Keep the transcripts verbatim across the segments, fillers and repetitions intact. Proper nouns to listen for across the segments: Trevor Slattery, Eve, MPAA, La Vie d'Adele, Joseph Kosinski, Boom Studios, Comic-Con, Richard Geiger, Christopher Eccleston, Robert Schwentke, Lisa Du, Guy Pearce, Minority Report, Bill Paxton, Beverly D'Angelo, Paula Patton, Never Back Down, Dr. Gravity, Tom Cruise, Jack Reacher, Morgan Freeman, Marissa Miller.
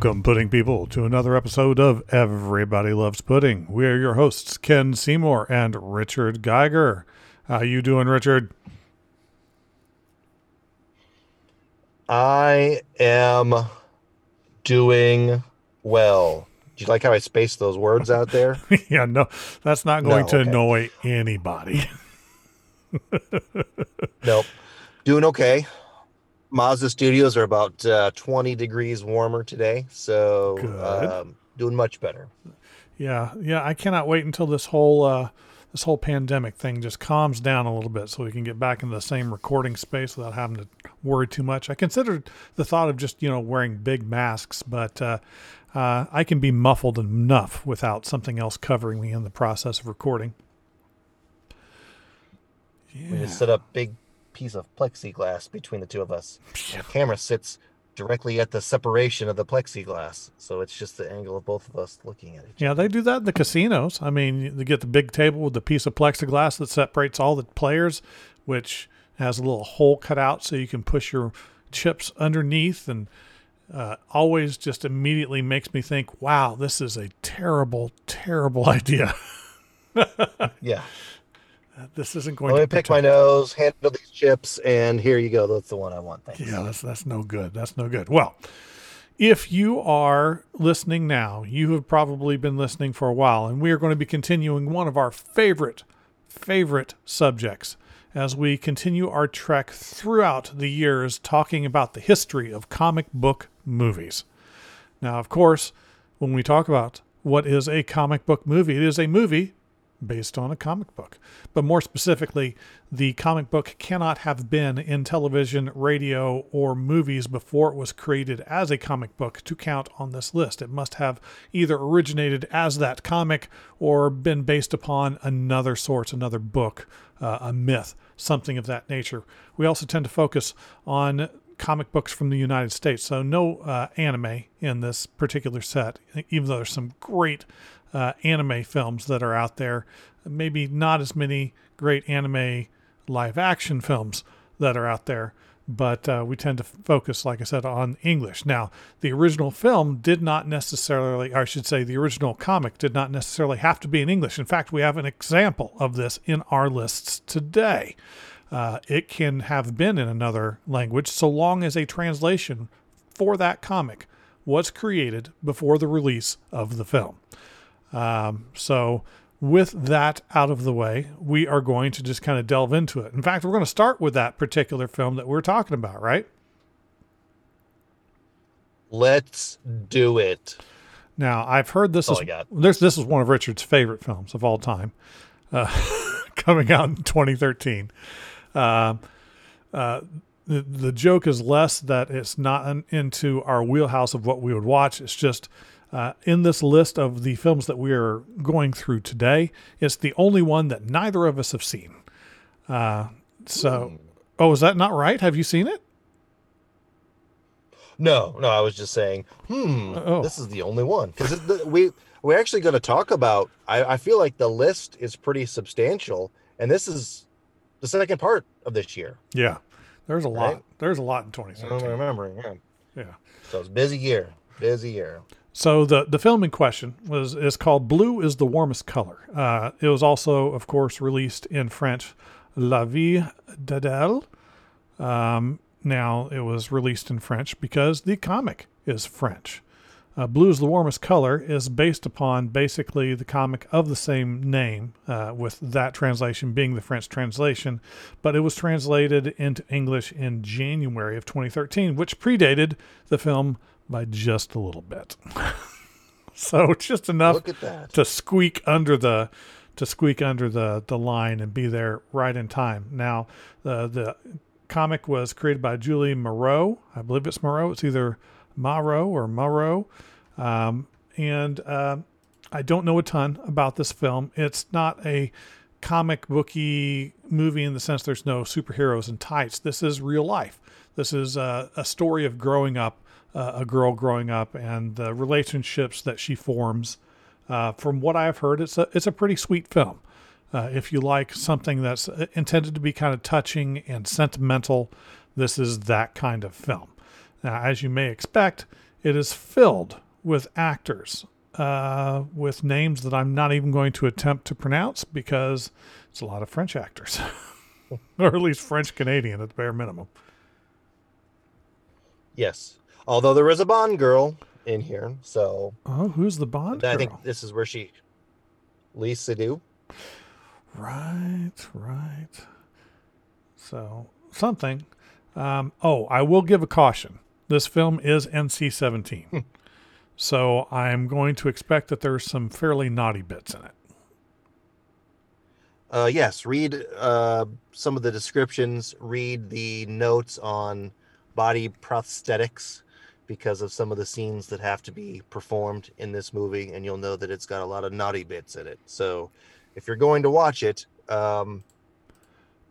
Welcome, Pudding People, to another episode of Everybody Loves Pudding. We are your hosts, Ken Seymour and Richard Geiger. How you doing, Richard? I am doing well. Do you like how I spaced those words out there? yeah, no, that's not going no, to okay. annoy anybody. Nope. Doing okay. Mazda Studios are about uh, twenty degrees warmer today, so um, doing much better. Yeah, yeah. I cannot wait until this whole uh, this whole pandemic thing just calms down a little bit, so we can get back into the same recording space without having to worry too much. I considered the thought of just you know wearing big masks, but uh, uh, I can be muffled enough without something else covering me in the process of recording. Yeah. We just set up big. Piece of plexiglass between the two of us. The camera sits directly at the separation of the plexiglass, so it's just the angle of both of us looking at each yeah, other. Yeah, they do that in the casinos. I mean, they get the big table with the piece of plexiglass that separates all the players, which has a little hole cut out so you can push your chips underneath, and uh, always just immediately makes me think, wow, this is a terrible, terrible idea. Yeah. This isn't going Let to Let me pick my nose, handle these chips, and here you go. That's the one I want. Thanks. Yeah, that's that's no good. That's no good. Well, if you are listening now, you have probably been listening for a while, and we are going to be continuing one of our favorite, favorite subjects as we continue our trek throughout the years talking about the history of comic book movies. Now, of course, when we talk about what is a comic book movie, it is a movie based on a comic book. But more specifically, the comic book cannot have been in television, radio, or movies before it was created as a comic book to count on this list. It must have either originated as that comic or been based upon another source, another book, uh, a myth, something of that nature. We also tend to focus on comic books from the United States, so no uh, anime in this particular set, even though there's some great Uh, anime films that are out there, maybe not as many great anime live action films that are out there, but uh, we tend to focus, like I said, on English. Now, the original film did not necessarily, or I should say the original comic did not necessarily have to be in English. In fact, we have an example of this in our lists today. Uh, it can have been in another language so long as a translation for that comic was created before the release of the film. Um, so with that out of the way, we are going to just kind of delve into it. In fact, we're going to start with that particular film that we're talking about, right? Let's do it. Now I've heard this oh, is, this, this is one of Richard's favorite films of all time, uh, coming out in twenty thirteen. Um, uh, uh, the, the joke is less that it's not an, into our wheelhouse of what we would watch. It's just, Uh, in this list of the films that we are going through today, it's the only one that neither of us have seen. Uh, so, oh, is that not right? Have you seen it? No, no. I was just saying, hmm, oh. This is the only one because we we're actually going to talk about. I, I feel like the list is pretty substantial, and this is the second part of this year. Yeah, there's a lot. Right? There's a lot in twenty seventeen. I'm remembering. Yeah. yeah. So it's busy year. Busy year. So the, the film in question was is called Blue is the Warmest Color. Uh, it was also, of course, released in French, La Vie d'Adele. Um, now, it was released in French because the comic is French. Uh, Blue is the Warmest Color is based upon basically the comic of the same name, uh, with that translation being the French translation. But it was translated into English in January of twenty thirteen, which predated the film by just a little bit. So just enough to squeak under the to squeak under the, the line and be there right in time. Now, uh, the comic was created by Julie Moreau. I believe it's Moreau. It's either Moreau or Moreau. Um, and uh, I don't know a ton about this film. It's not a comic booky movie in the sense there's no superheroes in tights. This is real life. This is uh, a story of growing up, Uh, a girl growing up and the relationships that she forms. Uh, from what I've heard, it's a, it's a pretty sweet film. Uh, if you like something that's intended to be kind of touching and sentimental, this is that kind of film. Now, as you may expect, It is filled with actors uh, with names that I'm not even going to attempt to pronounce because it's a lot of French actors, or at least French Canadian at the bare minimum. Yes. Although there is a Bond girl in here, so. Oh, who's the Bond girl? I think this is where she, Lisa Du. Right, right. So something. Um, oh, I will give a caution. This film is N C seventeen, so I'm going to expect that there's some fairly naughty bits in it. Uh, yes, read uh, some of the descriptions. Read the notes on body prosthetics because of some of the scenes that have to be performed in this movie, and you'll know that it's got a lot of naughty bits in it. So if you're going to watch it, um,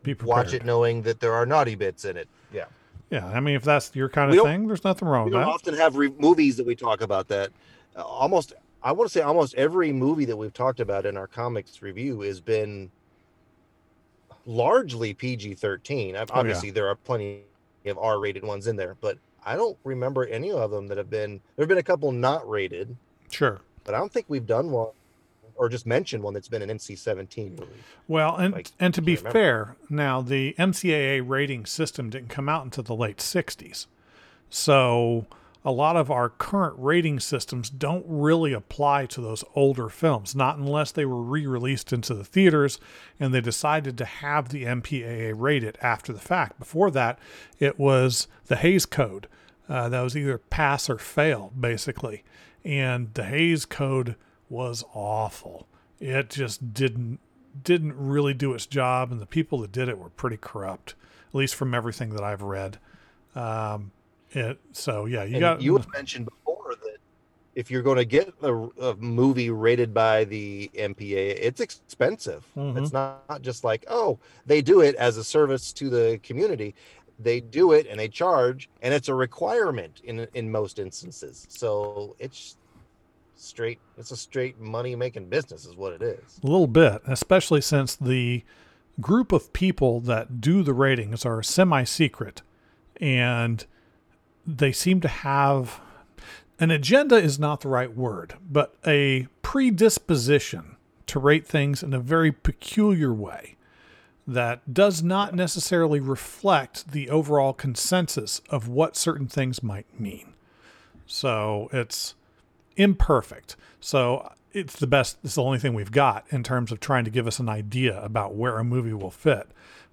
be prepared. Watch it knowing that there are naughty bits in it. Yeah. Yeah, I mean, if that's your kind of thing, there's nothing wrong with that. We don't often have re- movies that we talk about that. Uh, almost, I want to say almost every movie that we've talked about in our comics review has been largely P G thirteen. I've, obviously, oh, yeah. There are plenty of R-rated ones in there, but I don't remember any of them that have been, there have been a couple not rated. Sure. But I don't think we've done one or just mentioned one that's been an N C seventeen movie. Well, and like, and to be fair, now the M C double A rating system didn't come out until the late sixties. So a lot of our current rating systems don't really apply to those older films, not unless they were re-released into the theaters and they decided to have the M P double A rate it after the fact. Before that, it was the Hays Code. Uh, that was either pass or fail, basically. And the Hays Code was awful. It just didn't didn't really do its job, and the people that did it were pretty corrupt, at least from everything that I've read. Um, it so yeah, you and got. You had mentioned before that if you're going to get a, a movie rated by the M P double A, it's expensive. Mm-hmm. It's not, not just like, oh, they do it as a service to the community. They do it and they charge, and it's a requirement in in most instances. So it's. Straight, it's a straight money making business, is what it is. A little bit, especially since the group of people that do the ratings are semi secret and they seem to have an agenda, is not the right word, but a predisposition to rate things in a very peculiar way that does not necessarily reflect the overall consensus of what certain things might mean. So it's imperfect. So it's the best, it's the only thing we've got in terms of trying to give us an idea about where a movie will fit,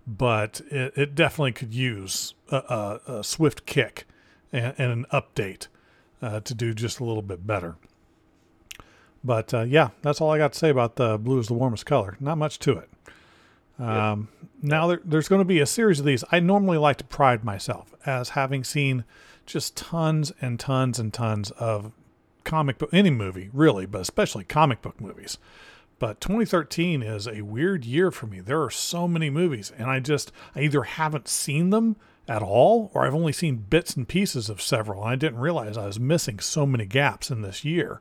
but it, it definitely could use a, a, a swift kick and, and an update uh, to do just a little bit better. But uh, yeah, that's all I got to say about the Blue is the Warmest Color. Not much to it. Um, yep. Now there, there's going to be a series of these. I normally like to pride myself as having seen just tons and tons and tons of comic book, any movie really, but especially comic book movies. But twenty thirteen is a weird year for me. There are so many movies, and I just I either haven't seen them at all, or I've only seen bits and pieces of several. I didn't realize I was missing so many gaps in this year.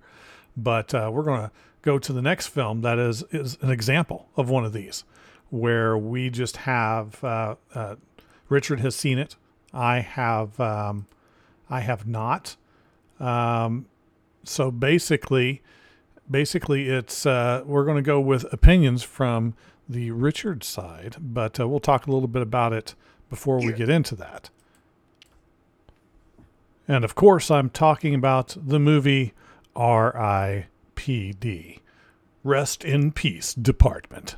But uh, we're going to go to the next film that is is an example of one of these, where we just have uh, uh, Richard has seen it. I have um, I have not. Um, So basically, basically, it's uh, we're going to go with opinions from the Richard side, but uh, we'll talk a little bit about it before we get into that. And of course, I'm talking about the movie R I P D, Rest in Peace Department,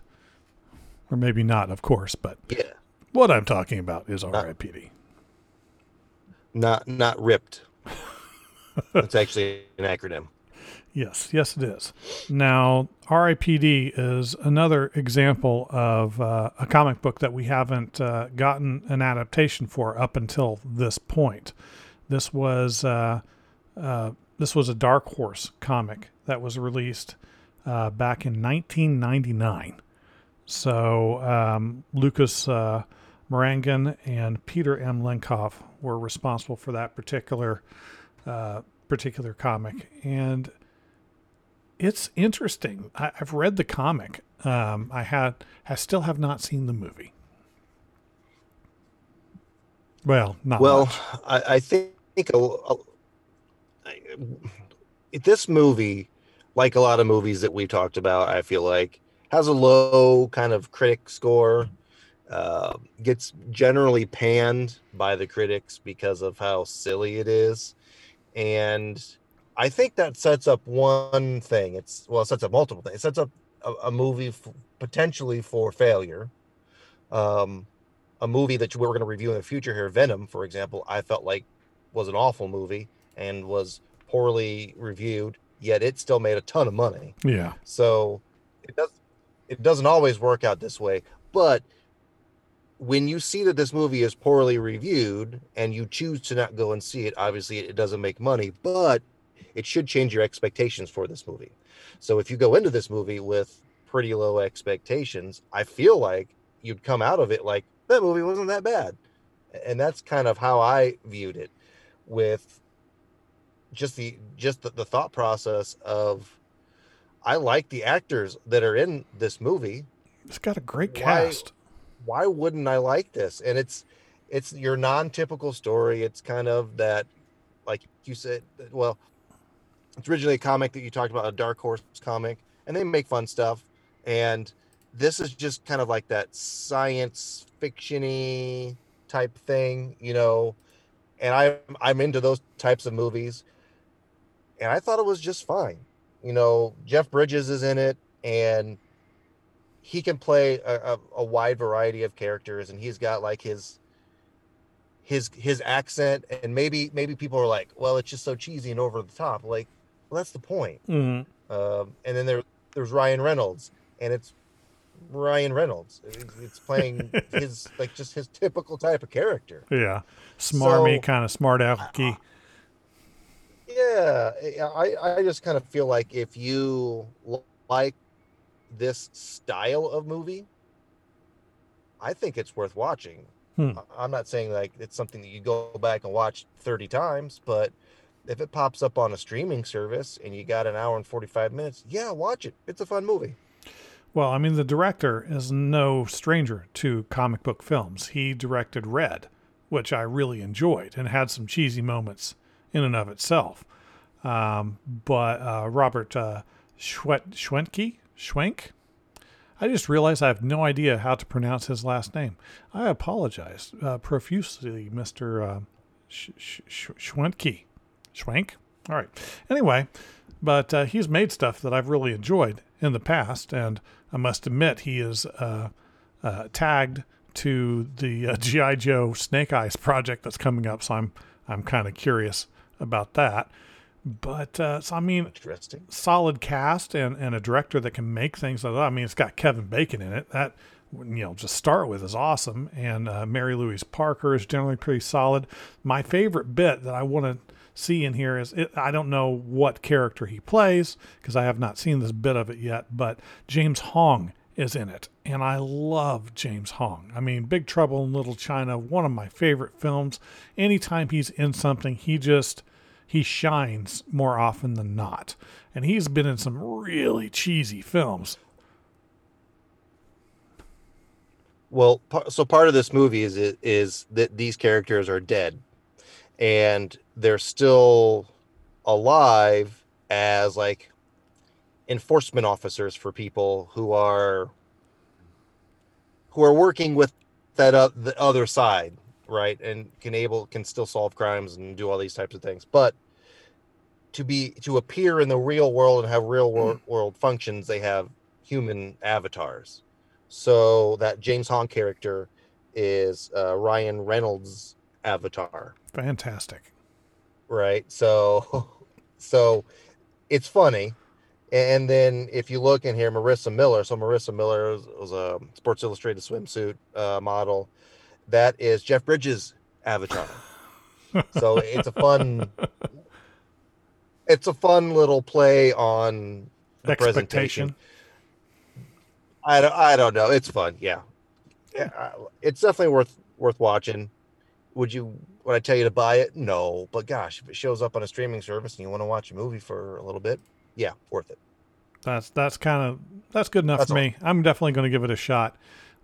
or maybe not, of course, but yeah. What I'm talking about is R I P D. Not not ripped. It's actually an acronym. Yes, yes it is. Now, R I P D is another example of uh, a comic book that we haven't uh, gotten an adaptation for up until this point. This was uh, uh, this was a Dark Horse comic that was released uh, back in nineteen ninety-nine. So um, Lucas uh, Marangan and Peter M. Lenkoff were responsible for that particular. Uh, particular comic, and it's interesting. I, I've read the comic. Um, I had, I still have not seen the movie. Well, not well. Much. I, I think a, a, this movie, like a lot of movies that we talked about, I feel like has a low kind of critic score, uh, gets generally panned by the critics because of how silly it is. And I think that sets up one thing. It's well, it sets up multiple things. It sets up a, a movie f- potentially for failure. Um, a movie that we're going to review in the future here, Venom, for example, I felt like was an awful movie and was poorly reviewed, yet it still made a ton of money. Yeah. So it does, it doesn't always work out this way. But when you see that this movie is poorly reviewed and you choose to not go and see it, obviously it doesn't make money, but it should change your expectations for this movie. So if you go into this movie with pretty low expectations, I feel like you'd come out of it like, that movie wasn't that bad. And that's kind of how I viewed it, with just the just the, the thought process of, I like the actors that are in this movie. It's got a great cast. Why, why wouldn't I like this? And it's it's your non-typical story. It's kind of that, like you said, well, it's originally a comic that you talked about, a Dark Horse comic, and they make fun stuff. And this is just kind of like that science fiction-y type thing, you know, and I, I'm into those types of movies. And I thought it was just fine. You know, Jeff Bridges is in it, and he can play a, a, a wide variety of characters, and he's got like his his his accent, and maybe maybe people are like, well, it's just so cheesy and over the top. Like, well, that's the point. Mm-hmm. Um, and then there there's Ryan Reynolds, and it's Ryan Reynolds. It's playing his like just his typical type of character. Yeah, smarmy, so, kind of smart alecky. Yeah, I I just kind of feel like if you like this style of movie, I think it's worth watching. Hmm. I'm not saying like it's something that you go back and watch thirty times, but if it pops up on a streaming service and you got an hour and forty-five minutes, yeah, watch it. It's a fun movie. Well, I mean, the director is no stranger to comic book films. He directed Red, which I really enjoyed and had some cheesy moments in and of itself. Um, but uh, Robert uh, Schwent- Schwentke? Schwenk? I just realized I have no idea how to pronounce his last name. I apologize uh, profusely, Mister Uh, Sh- Sh- Sh- Schwentke. Schwenk? All right. Anyway, but uh, he's made stuff that I've really enjoyed in the past, and I must admit he is uh, uh, tagged to the uh, G I. Joe Snake Eyes project that's coming up, so I'm I'm kind of curious about that. But uh, so I mean, interesting, solid cast and, and a director that can make things like that. I mean, it's got Kevin Bacon in it. That, you know, just start with is awesome, and uh, Mary Louise Parker is generally pretty solid. My favorite bit that I want to see in here is it, I don't know what character he plays because I have not seen this bit of it yet, but James Hong is in it, and I love James Hong. I mean, Big Trouble in Little China, one of my favorite films. Anytime he's in something, he just he shines more often than not, and he's been in some really cheesy films. Well, so part of this movie is is that these characters are dead, and they're still alive as like enforcement officers for people who are who are working with that uh, the other side, right? And can able can still solve crimes and do all these types of things. But to be to appear in the real world and have real world, mm. world functions, they have human avatars. So that James Hong character is uh, Ryan Reynolds' avatar. Fantastic. Right. So, so it's funny. And then if you look in here, Marissa Miller. So Marissa Miller was, was a Sports Illustrated swimsuit uh, model. That is Jeff Bridges' avatar. So it's a fun, it's a fun little play on the presentation. I don't, I don't know. It's fun. Yeah. Yeah. It's definitely worth, worth watching. Would you, would I tell you to buy it? No, but gosh, if it shows up on a streaming service and you want to watch a movie for a little bit, yeah, worth it. That's that's kind of that's good enough that's for me. All. I'm definitely going to give it a shot.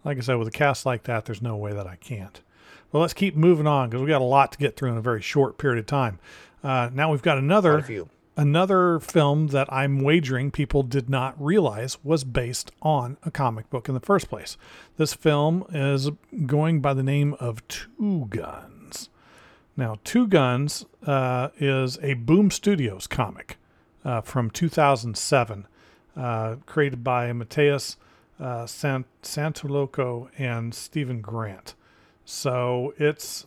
Like I said, with a cast like that, there's no way that I can't. Well, let's keep moving on because we got a lot to get through in a very short period of time. Uh, now we've got another another film that I'm wagering people did not realize was based on a comic book in the first place. This film is going by the name of Two Guns. Now, Two Guns uh, is a Boom Studios comic uh, from two thousand seven, uh, created by Mateus uh, Sant- Santuloco and Stephen Grant. So it's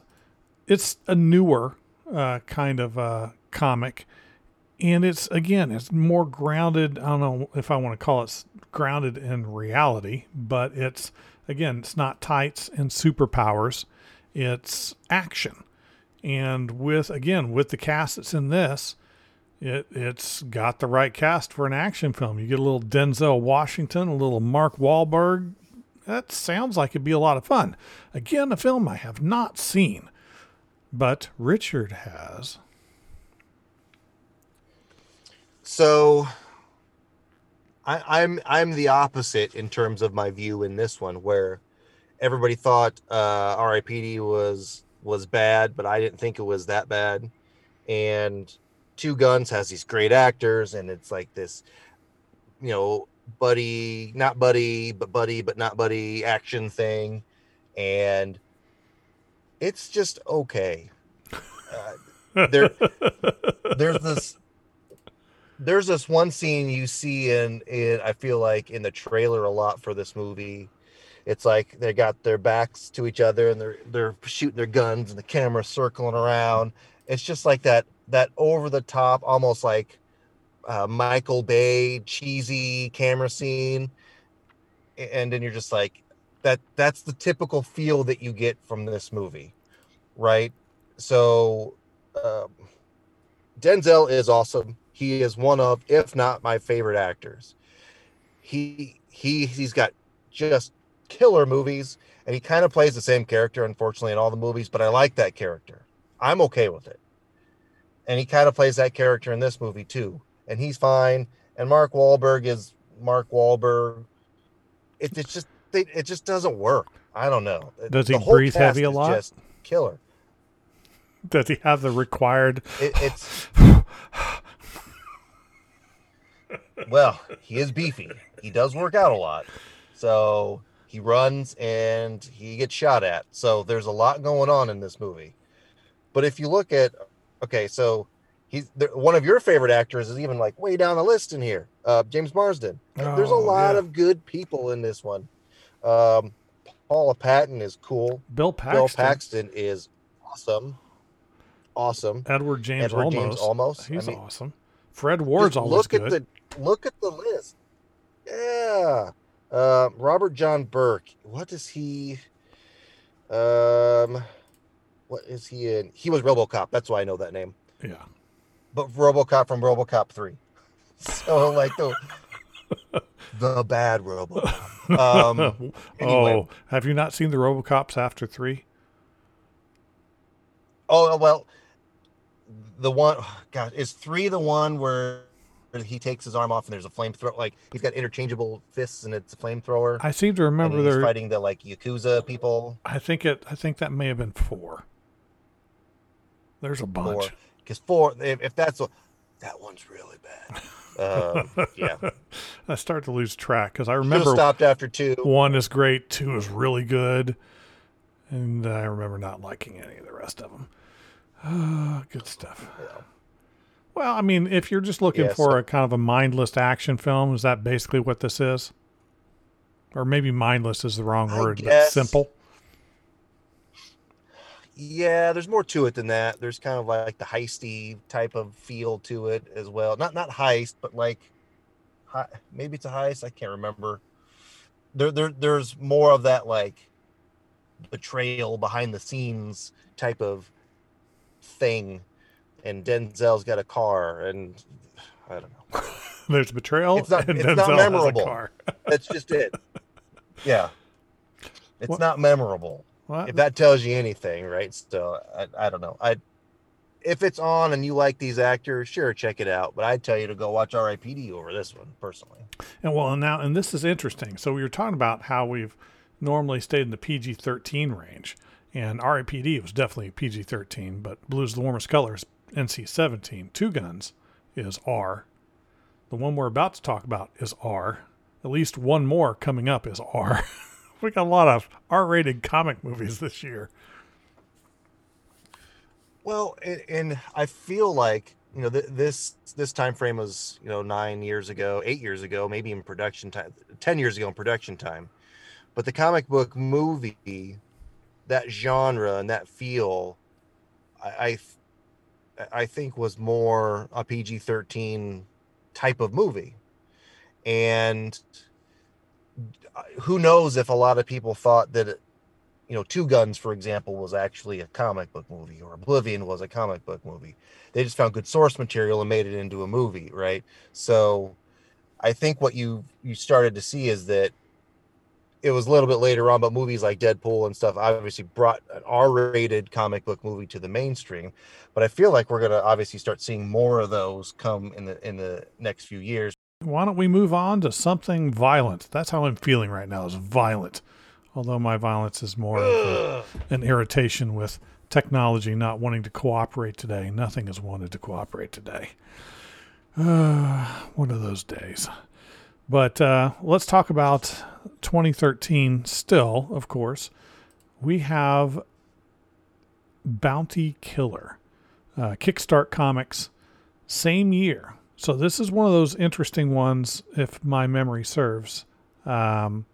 it's a newer uh, kind of uh, comic. And it's, again, it's more grounded. I don't know if I want to call it grounded in reality, but it's, again, it's not tights and superpowers. It's action. And with, again, with the cast that's in this, it, it's got the right cast for an action film. You get a little Denzel Washington, a little Mark Wahlberg. That sounds like it'd be a lot of fun. Again, a film I have not seen, but Richard has. So I, I'm I'm the opposite in terms of my view in this one, where everybody thought uh, R I P D was was bad, but I didn't think it was that bad. And Two Guns has these great actors, and it's like this, you know, buddy, not buddy, but buddy, but not buddy action thing. And it's just okay. Uh, there, there's this... There's this one scene you see in, in, I feel like, in the trailer a lot for this movie. It's like they got their backs to each other and they're they're shooting their guns and the camera's circling around. It's just like that that over the top, almost like uh, Michael Bay cheesy camera scene. And then you're just like, that that's the typical feel that you get from this movie, right? So um, Denzel is awesome. He is one of, if not my favorite actors. He he he's got just killer movies, and he kind of plays the same character, unfortunately, in all the movies. But I like that character. I'm okay with it. And he kind of plays that character in this movie too, and he's fine. And Mark Wahlberg is Mark Wahlberg. It, it's just they, it just doesn't work. I don't know. Does he breathe heavy a lot? Just killer. Does he have the required? It, it's. Well, he is beefy. He does work out a lot. So he runs and he gets shot at. So there's a lot going on in this movie. But if you look at, okay, so he's one of your favorite actors is even like way down the list in here. Uh, James Marsden. Oh, there's a lot yeah. of good people in this one. Um, Paula Patton is cool. Bill Paxton. Bill Paxton is awesome. Awesome. Edward James Edward Olmos. James Olmos. He's I mean, awesome. Fred Ward's always look good. At the, Look at the list. Yeah. Uh, Robert John Burke. What is he? Um, what is he in? He was RoboCop. That's why I know that name. Yeah. But RoboCop from RoboCop three. So, like, the, the bad RoboCop. Um, anyway. Oh, have you not seen the RoboCops after three? Oh, well, the one, God, is three the one where he takes his arm off and there's a flamethrower, like he's got interchangeable fists and it's a flamethrower. I seem to remember they're fighting the like Yakuza people. I think it I think that may have been four. There's a bunch. Because four, four if, if that's what that one's really bad. Um, yeah. I start to lose track because I remember stopped after two. One is great, two is really good. And I remember not liking any of the rest of them. Oh, good stuff. Yeah. Well, I mean, if you're just looking yeah, for so, a kind of a mindless action film, is that basically what this is? Or maybe mindless is the wrong word, but simple. Yeah, there's more to it than that. There's kind of like the heisty type of feel to it as well. Not not heist, but like hi, maybe it's a heist. I can't remember. There there there's more of that like betrayal behind the scenes type of thing. And Denzel's got a car, and I don't know. There's betrayal. It's not, and it's not memorable. A car. That's just it. Yeah, it's what? Not memorable. What? If that tells you anything, right? So I, I don't know. I if it's on and you like these actors, sure, check it out. But I'd tell you to go watch R I P D over this one personally. And well, now and this is interesting. So we were talking about how we've normally stayed in the P G thirteen range, and R I P D was definitely P G thirteen, but Blue is the Warmest Color is N C seventeen. Two Guns is R. The one we're about to talk about is R. At least one more coming up is R. We got a lot of R-rated comic movies this year. Well, and, and I feel like, you know, th- this this time frame was, you know, nine years ago, eight years ago, maybe in production time, ten years ago in production time. But the comic book movie, that genre and that feel, I I, I think was more a P G thirteen type of movie. And who knows if a lot of people thought that it, you know, Two Guns, for example, was actually a comic book movie, or Oblivion was a comic book movie. They just found good source material and made it into a movie, right? So I think what you, you started to see is that it was a little bit later on, but movies like Deadpool and stuff obviously brought an R-rated comic book movie to the mainstream. But I feel like we're going to obviously start seeing more of those come in the in the next few years. Why don't we move on to something violent? That's how I'm feeling right now, is violent. Although my violence is more of a, an irritation with technology not wanting to cooperate today. Nothing has wanted to cooperate today. Uh, one of those days. But uh, let's talk about twenty thirteen still, of course. We have Bounty Killer, uh, Kickstart Comics, same year. So this is one of those interesting ones, if my memory serves, um,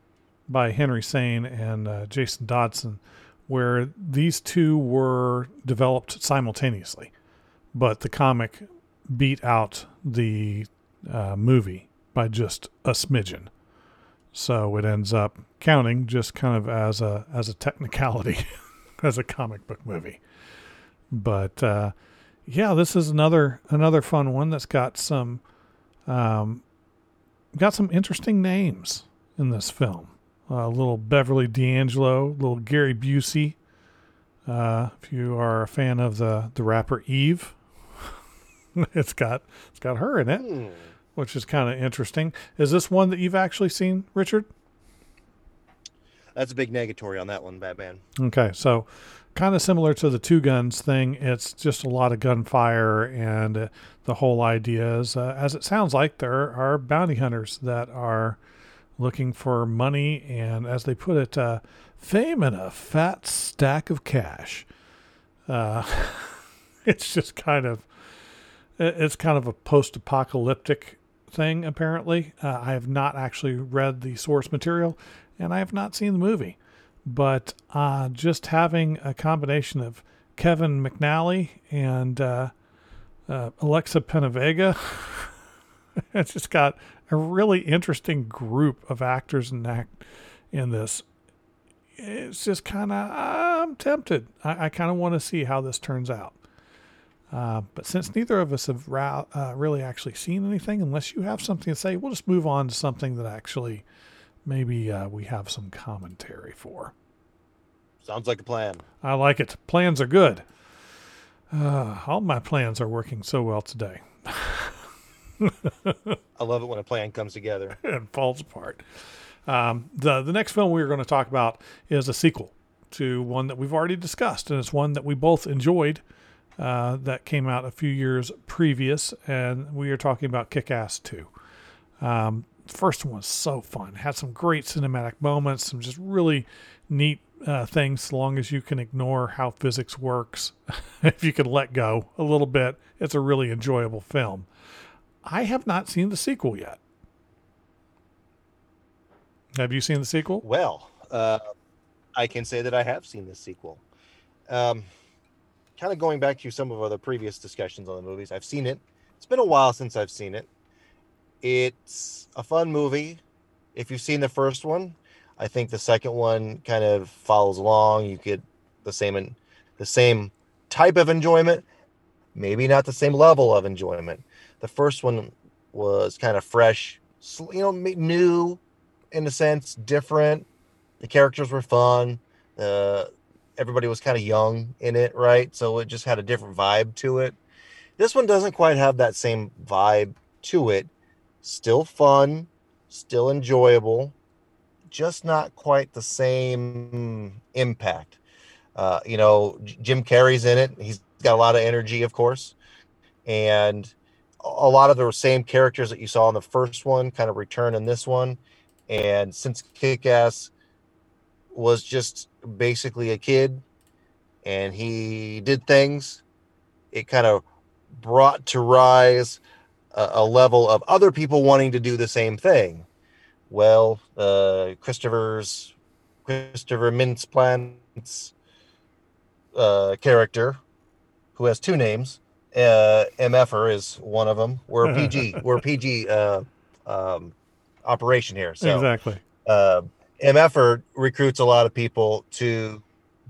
by Henry Sain and uh, Jason Dodson, where these two were developed simultaneously, but the comic beat out the uh, movie by just a smidgen. So it ends up counting just kind of as a as a technicality, as a comic book movie. But uh, yeah, this is another another fun one that's got some um, got some interesting names in this film. A uh, little Beverly D'Angelo, little Gary Busey. Uh, if you are a fan of the the rapper Eve, it's got it's got her in it. Mm. Which is kind of interesting. Is this one that you've actually seen, Richard? That's a big negatory on that one, Batman. Okay, so kind of similar to the Two Guns thing. It's just a lot of gunfire, and uh, the whole idea is, uh, as it sounds like, there are bounty hunters that are looking for money and, as they put it, uh, fame and a fat stack of cash. Uh, it's just kind of, it's kind of a post-apocalyptic thing, apparently. Uh, I have not actually read the source material, and I have not seen the movie. But uh, just having a combination of Kevin McNally and uh, uh, Alexa Penavega, it's just got a really interesting group of actors and act in this. It's just kind of, I'm tempted. I, I kind of want to see how this turns out. Uh, but since neither of us have ra- uh, really actually seen anything, unless you have something to say, we'll just move on to something that actually maybe uh, we have some commentary for. Sounds like a plan. I like it. Plans are good. Uh, all my plans are working so well today. I love it when a plan comes together and falls apart. Um, the, the next film we're going to talk about is a sequel to one that we've already discussed, and it's one that we both enjoyed. Uh, that came out a few years previous, and we are talking about Kick-Ass two. Um, first one was so fun. It had some great cinematic moments, some just really neat uh, things, as long as you can ignore how physics works. If you can let go a little bit, it's a really enjoyable film. I have not seen the sequel yet. Have you seen the sequel? Well, uh, I can say that I have seen the sequel. Um Kind of going back to some of our previous discussions on the movies, I've seen it. It's been a while since I've seen it. It's a fun movie. If you've seen the first one, I think the second one kind of follows along. You get the same the same type of enjoyment, maybe not the same level of enjoyment. The first one was kind of fresh, you know, new in a sense, different. The characters were fun. The uh, Everybody was kind of young in it, right? So it just had a different vibe to it. This one doesn't quite have that same vibe to it. Still fun, still enjoyable, just not quite the same impact. Uh, you know, Jim Carrey's in it. He's got a lot of energy, of course. and a lot of the same characters that you saw in the first one kind of return in this one. And since Kick-Ass was just basically a kid and he did things, it kind of brought to rise a, a level of other people wanting to do the same thing. Well, uh, Christopher's Christopher Mintz-Plant's uh, character, who has two names, uh, M F-er is one of them. We're P G, we're P G uh, um, operation here. So exactly, uh, M F-er recruits a lot of people to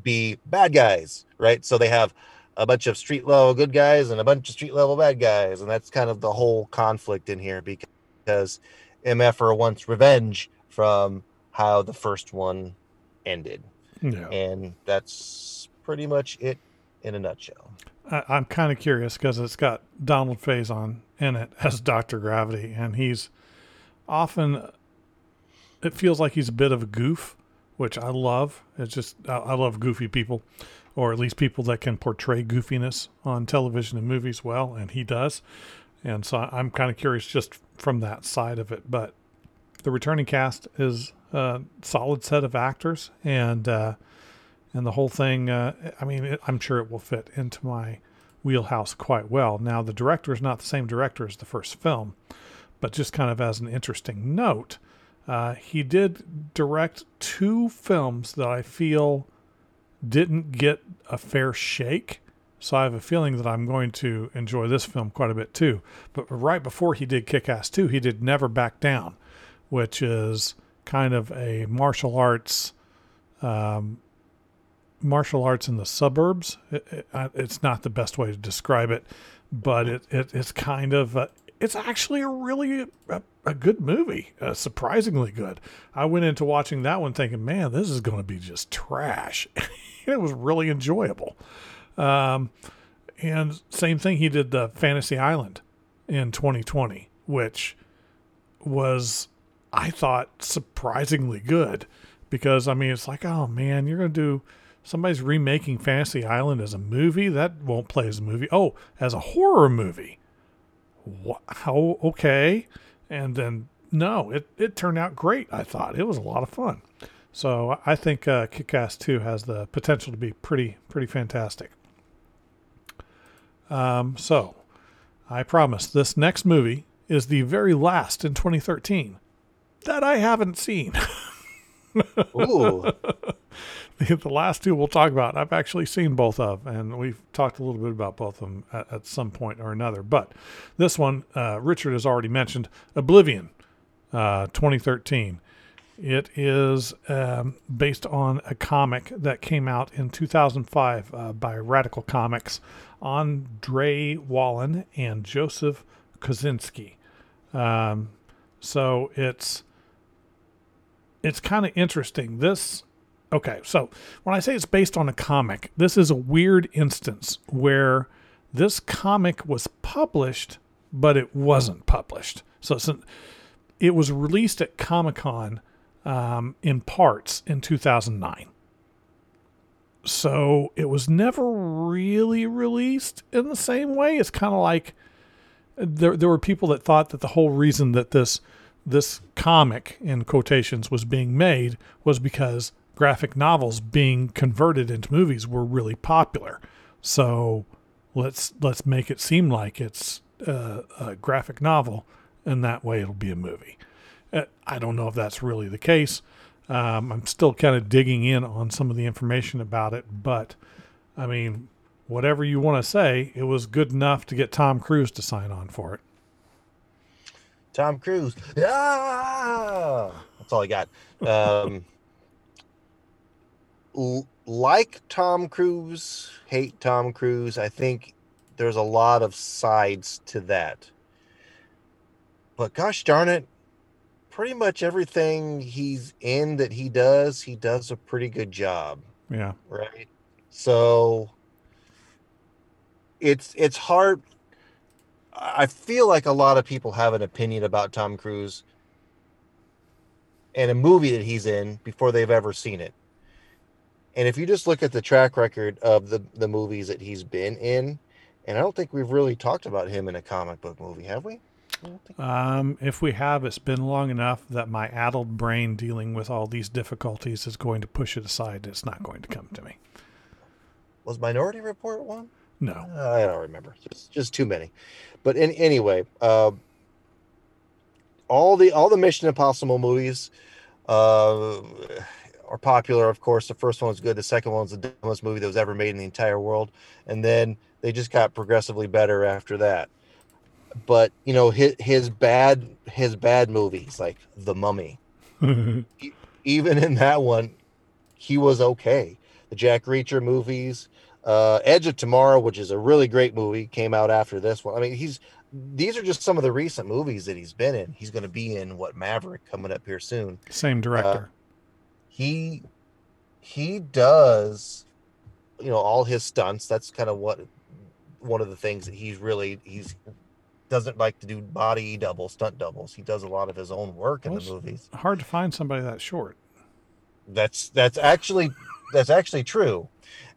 be bad guys, right? So they have a bunch of street level good guys and a bunch of street level bad guys, and that's kind of the whole conflict in here because M F-er wants revenge from how the first one ended. Yeah. And that's pretty much it in a nutshell. I, I'm kind of curious because it's got Donald Faison in it as Doctor Gravity, and he's often, it feels like he's a bit of a goof, which I love. It's just, I, I love goofy people, or at least people that can portray goofiness on television and movies well, and he does. And so I'm kind of curious just from that side of it. But the returning cast is a solid set of actors. And uh, and the whole thing, uh, I mean, it, I'm sure it will fit into my wheelhouse quite well. Now, the director is not the same director as the first film. But just kind of as an interesting note, uh, he did direct two films that I feel didn't get a fair shake. So I have a feeling that I'm going to enjoy this film quite a bit too. But right before he did Kick-Ass two, he did Never Back Down, which is kind of a martial arts, um, martial arts in the suburbs. It, it, it's not the best way to describe it, but it, it it's kind of, a, it's actually a really a, a good movie, uh, surprisingly good. I went into watching that one thinking, man, this is going to be just trash. It was really enjoyable. Um, and same thing, he did the Fantasy Island in twenty twenty, which was, I thought, surprisingly good because, I mean, it's like, oh man, you're going to do, somebody's remaking Fantasy Island as a movie. That won't play as a movie. Oh, as a horror movie. Wow. Okay. And then no, it, it turned out great. I thought it was a lot of fun. So I think, uh, Kick-Ass two has the potential to be pretty, pretty fantastic. Um, so, I promise this next movie is the very last in twenty thirteen that I haven't seen. Ooh. the, the last two we'll talk about, I've actually seen both of, and we've talked a little bit about both of them at, at some point or another. But this one, uh, Richard has already mentioned, Oblivion, uh, twenty thirteen. It is um, based on a comic that came out in two thousand five uh, by Radical Comics, Andre Wallen and Joseph Kosinski. Um, so it's it's kind of interesting. This, okay, so when I say it's based on a comic, this is a weird instance where this comic was published, but it wasn't published. So it's an, it was released at Comic-Con um, in parts in two thousand nine. So it was never really released in the same way. It's kind of like there, there were people that thought that the whole reason that this, this comic in quotations was being made was because graphic novels being converted into movies were really popular. So let's, let's make it seem like it's a, a graphic novel, and that way it'll be a movie. I don't know if that's really the case. Um, I'm still kind of digging in on some of the information about it, but I mean, whatever you want to say, it was good enough to get Tom Cruise to sign on for it. Tom Cruise. Ah! That's all I got. Um, l- like Tom Cruise, hate Tom Cruise. I think there's a lot of sides to that, but gosh darn it, pretty much everything he's in that he does, he does a pretty good job. Yeah. Right. So it's, it's hard. I feel like a lot of people have an opinion about Tom Cruise and a movie that he's in before they've ever seen it. And if you just look at the track record of the, the movies that he's been in, And I don't think we've really talked about him in a comic book movie, have we? Um, if we have, it's been long enough that my addled brain dealing with all these difficulties is going to push it aside. It's not going to come to me. Was Minority Report one? No. Uh, I don't remember. Just, just too many. But in, anyway, uh, all the all the Mission Impossible movies uh, are popular, of course. The first one's good. The second one's the dumbest movie that was ever made in the entire world. And then they just got progressively better after that. But you know, his, his bad his bad movies like The Mummy, he, even in that one, he was okay. The Jack Reacher movies, uh, Edge of Tomorrow, which is a really great movie, came out after this one. I mean, he's these are just some of the recent movies that he's been in. He's going to be in what Maverick coming up here soon. Same director. Uh, he he does, you know, all his stunts. That's kind of what one of the things that he's really he's. doesn't like to do body doubles, stunt doubles. He does a lot of his own work in well, the movies. Hard to find somebody that short. That's that's actually that's actually true.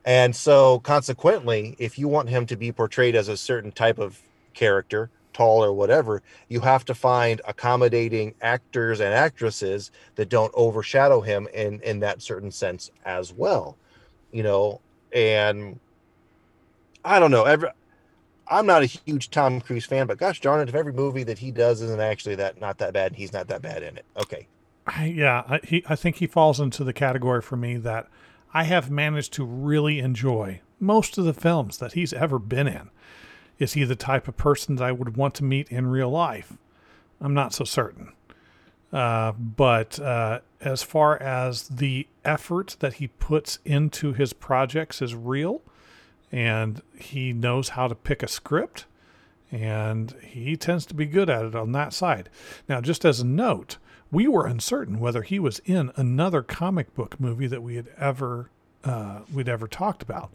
And so consequently, if you want him to be portrayed as a certain type of character, tall or whatever, you have to find accommodating actors and actresses that don't overshadow him in in that certain sense as well. You know, and I don't know, every I'm not a huge Tom Cruise fan, but gosh darn it, if every movie that he does isn't actually that not that bad, he's not that bad in it. Okay. I, yeah, I, he, I think he falls into the category for me that I have managed to really enjoy most of the films that he's ever been in. Is he the type of person that I would want to meet in real life? I'm not so certain. Uh, but uh, as far as the effort that he puts into his projects is real, and he knows how to pick a script, and he tends to be good at it on that side. Now, just as a note, we were uncertain whether he was in another comic book movie that we had ever uh, we'd ever talked about.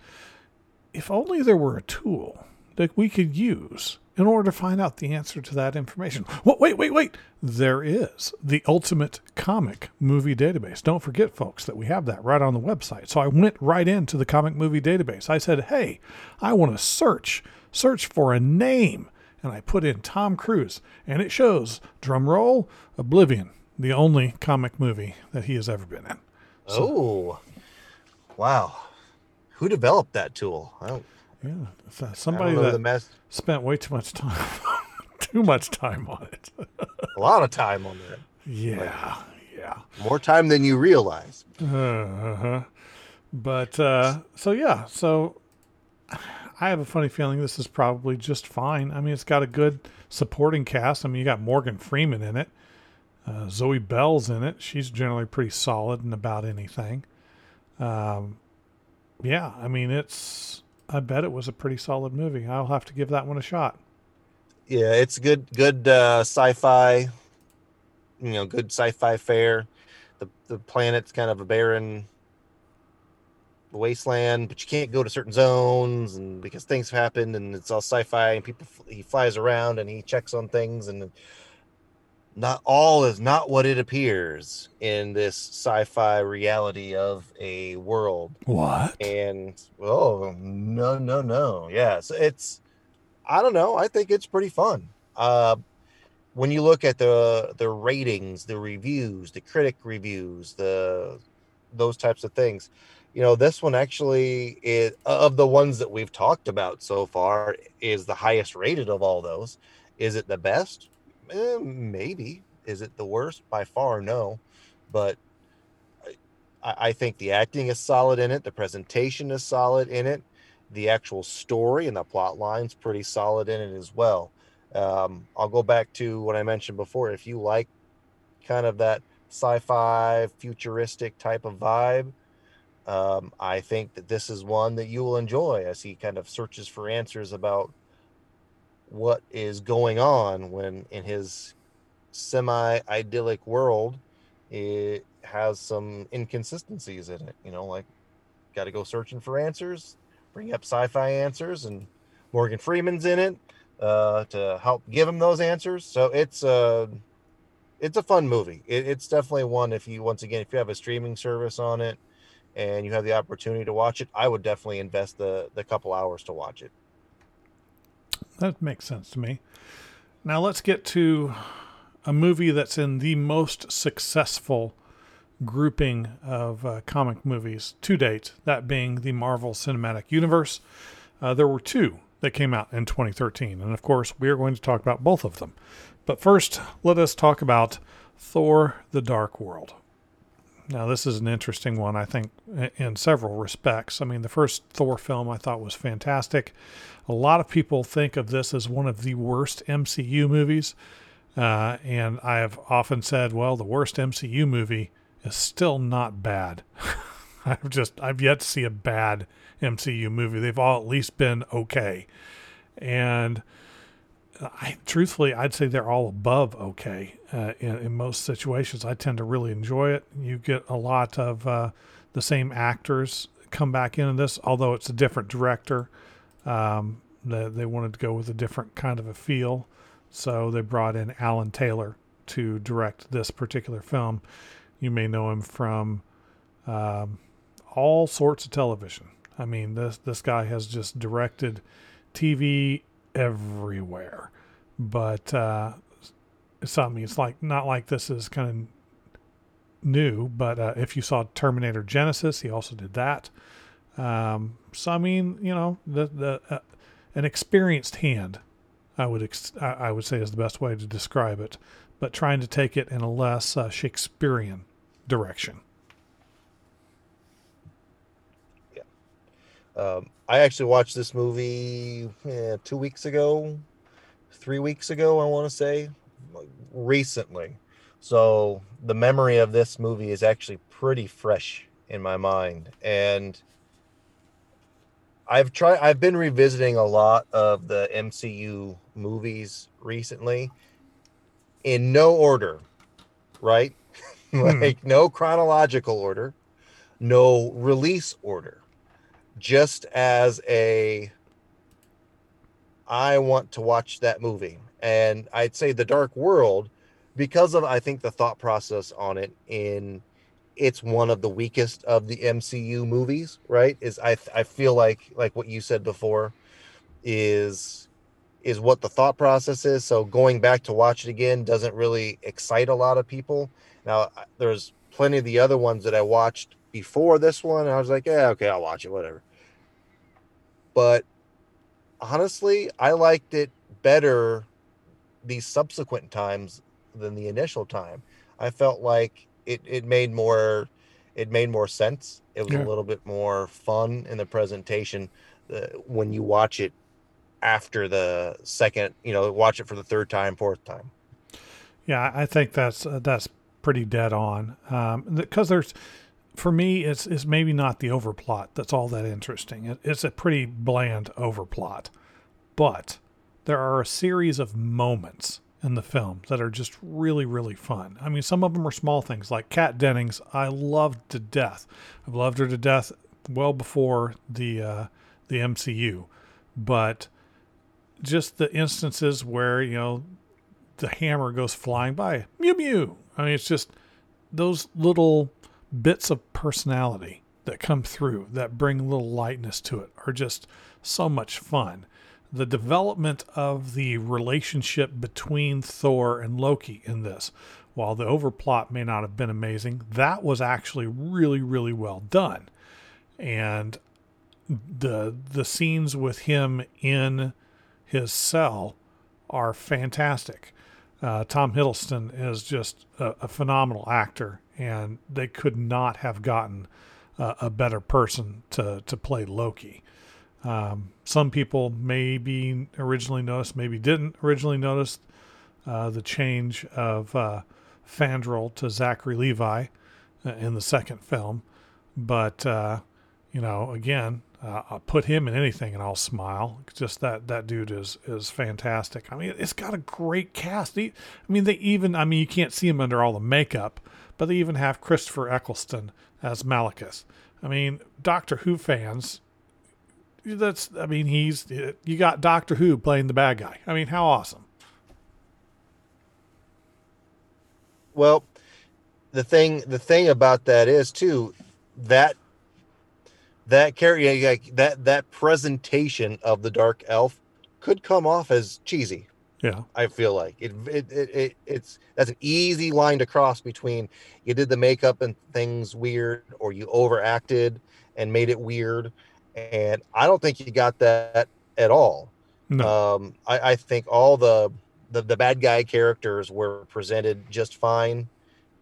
If only there were a tool that we could use in order to find out the answer to that information. Wait, wait, wait, wait. There is the Ultimate Comic Movie Database. Don't forget, folks, that we have that right on the website. So I went right into the Comic Movie Database. I said, hey, I want to search, search for a name. And I put in Tom Cruise. And it shows, drum roll, Oblivion, the only comic movie that he has ever been in. So, oh, wow. Who developed that tool? I don't Yeah, uh, somebody that mas- spent way too much time, too much time on it. A lot of time on that. Yeah, like, yeah. More time than you realize. Uh-huh. But uh, so yeah, so I have a funny feeling this is probably just fine. I mean, it's got a good supporting cast. I mean, you got Morgan Freeman in it. Uh, Zoe Bell's in it. She's generally pretty solid in about anything. Um, yeah, I mean it's. I bet it was a pretty solid movie. I'll have to give that one a shot. Yeah, it's good, good uh, sci-fi. You know, good sci-fi fare. The the planet's kind of a barren wasteland, but you can't go to certain zones, and because things have happened, and it's all sci-fi, and people he flies around and he checks on things, and not all is not what it appears in this sci-fi reality of a world. What? And, oh, no, no, no. Yeah, so it's, I don't know. I think it's pretty fun. Uh, when you look at the the ratings, the reviews, the critic reviews, the those types of things, you know, this one actually is, of the ones that we've talked about so far, is the highest rated of all those. Is it the best? Eh, maybe. Is it the worst? By far, no. But I, I think the acting is solid in it. The presentation is solid in it. The actual story and the plot line's pretty solid in it as well. Um, I'll go back to what I mentioned before. If you like kind of that sci-fi, futuristic type of vibe, um, I think that this is one that you will enjoy as he kind of searches for answers about what is going on when in his semi-idyllic world it has some inconsistencies in it, you know, like got to go searching for answers, bring up sci-fi answers, and Morgan Freeman's in it uh to help give him those answers. So it's uh it's a fun movie. It, it's definitely one, if you once again if you have a streaming service on it and you have the opportunity to watch it, I would definitely invest the the couple hours to watch it. That makes sense to me. Now let's get to a movie that's in the most successful grouping of uh, comic movies to date, that being the Marvel Cinematic Universe. Uh, there were two that came out in twenty thirteen, and of course we are going to talk about both of them. But first, let us talk about Thor: The Dark World. Now, this is an interesting one, I think, in several respects. I mean, the first Thor film I thought was fantastic. A lot of people think of this as one of the worst M C U movies. Uh, and I have often said, well, the worst M C U movie is still not bad. I've just, I've yet to see a bad M C U movie. They've all at least been okay. And I, truthfully, I'd say they're all above okay uh, in, in most situations. I tend to really enjoy it. You get a lot of uh, the same actors come back into this, although it's a different director. Um, they, they wanted to go with a different kind of a feel, so they brought in Alan Taylor to direct this particular film. You may know him from um, all sorts of television. I mean, this this guy has just directed T V everywhere, but uh it's not, I mean, it's like not like this is kind of new, but uh, if you saw Terminator Genesis, he also did that. Um so I mean, you know, the the uh, an experienced hand, I would ex- I would say, is the best way to describe it, but trying to take it in a less uh, Shakespearean direction. Um, I actually watched this movie eh, two weeks ago, three weeks ago, I want to say, recently. So the memory of this movie is actually pretty fresh in my mind. And I've tried, I've been revisiting a lot of the M C U movies recently in no order, right? Like no chronological order, no release order. Just as a, I want to watch that movie. And I'd say The Dark World, because of, I think, the thought process on it, in it's one of the weakest of the M C U movies, right? Is I I feel like, like what you said before is, is what the thought process is. So going back to watch it again doesn't really excite a lot of people. Now, there's plenty of the other ones that I watched before this one. I was like, yeah, okay, I'll watch it, whatever. But honestly, I liked it better these subsequent times than the initial time. I felt like it, it made more it made more sense. It was yeah. a little bit more fun in the presentation uh, when you watch it after the second, you know, watch it for the third time, fourth time. Yeah, I think that's uh, that's pretty dead on. Um, because there's, for me, it's it's maybe not the overplot that's all that interesting. It, it's a pretty bland overplot, but there are a series of moments in the film that are just really, really fun. I mean, some of them are small things, like Kat Dennings. I loved to death. I've loved her to death well before the uh, the M C U, but just the instances where, you know, the hammer goes flying by, Mew Mew. I mean, it's just those little bits of personality that come through that bring a little lightness to it are just so much fun. The development of the relationship between Thor and Loki in this, while the overplot may not have been amazing, that was actually really, really well done. And the the scenes with him in his cell are fantastic. Uh, Tom Hiddleston is just a, a phenomenal actor, and they could not have gotten uh, a better person to, to play Loki. Um, some people maybe originally noticed, maybe didn't originally notice uh, the change of uh, Fandral to Zachary Levi uh, in the second film. But, uh, you know, again, uh, I'll put him in anything and I'll smile. Just that, that dude is, is fantastic. I mean, it's got a great cast. He, I mean, they even, I mean, you can't see him under all the makeup, but they even have Christopher Eccleston as Malekith. I mean, Doctor Who fans, that's, I mean, he's, you got Doctor Who playing the bad guy. I mean, how awesome. Well, the thing, the thing about that is too, that, that carry, like that, that presentation of the Dark Elf could come off as cheesy. Yeah, I feel like it, it. It it it's that's an easy line to cross between you did the makeup and things weird, or you overacted and made it weird. And I don't think you got that at all. No, um, I, I think all the, the the bad guy characters were presented just fine.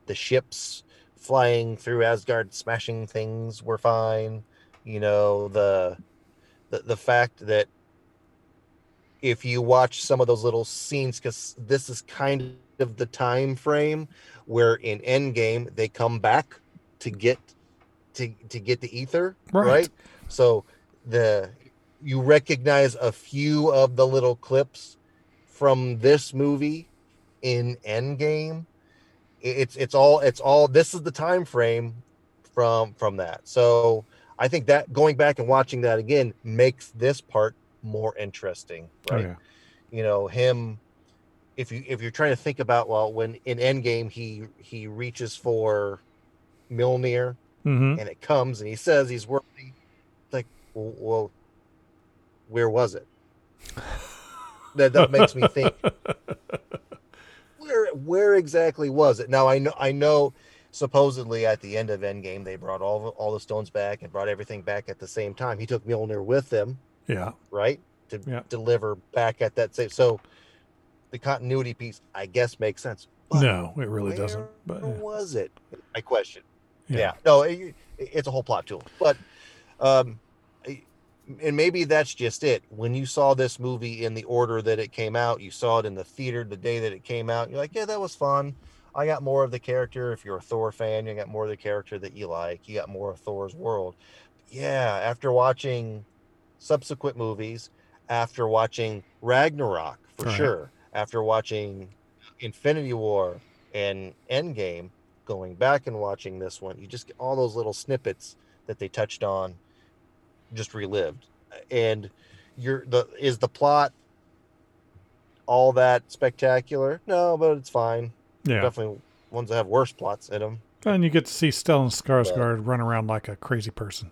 The ships flying through Asgard, smashing things were fine. You know, the the, the fact that. If you watch some of those little scenes, because this is kind of the time frame where in Endgame they come back to get to to get the ether, right? right? So the you recognize a few of the little clips from this movie in Endgame. It's it's all it's all this is the time frame from from that. So I think that going back and watching that again makes this part more interesting, right? Oh, yeah. You know, him if you if you're trying to think about, well, when in Endgame he he reaches for Mjolnir, mm-hmm. and it comes and he says he's worthy. It's like, well, well, where was it? that that makes me think where where exactly was it? Now I know I know supposedly at the end of Endgame they brought all all the stones back and brought everything back at the same time. He took Mjolnir with him. Yeah. Right? To yeah. deliver back at that same. So the continuity piece, I guess, makes sense. But no, it really where doesn't. But yeah. was it? I question. Yeah. yeah. No, it, it's a whole plot tool. But, um, and maybe that's just it. When you saw this movie in the order that it came out, you saw it in the theater the day that it came out. You're like, yeah, that was fun. I got more of the character. If you're a Thor fan, you got more of the character that you like. You got more of Thor's world. Yeah. After watching subsequent movies, after watching Ragnarok for right. sure, after watching Infinity War and Endgame, going back and watching this one, you just get all those little snippets that they touched on just relived. And you're the is the plot all that spectacular? No, but it's fine. Yeah, definitely ones that have worse plots in them. And you get to see Stellan Skarsgård but, run around like a crazy person.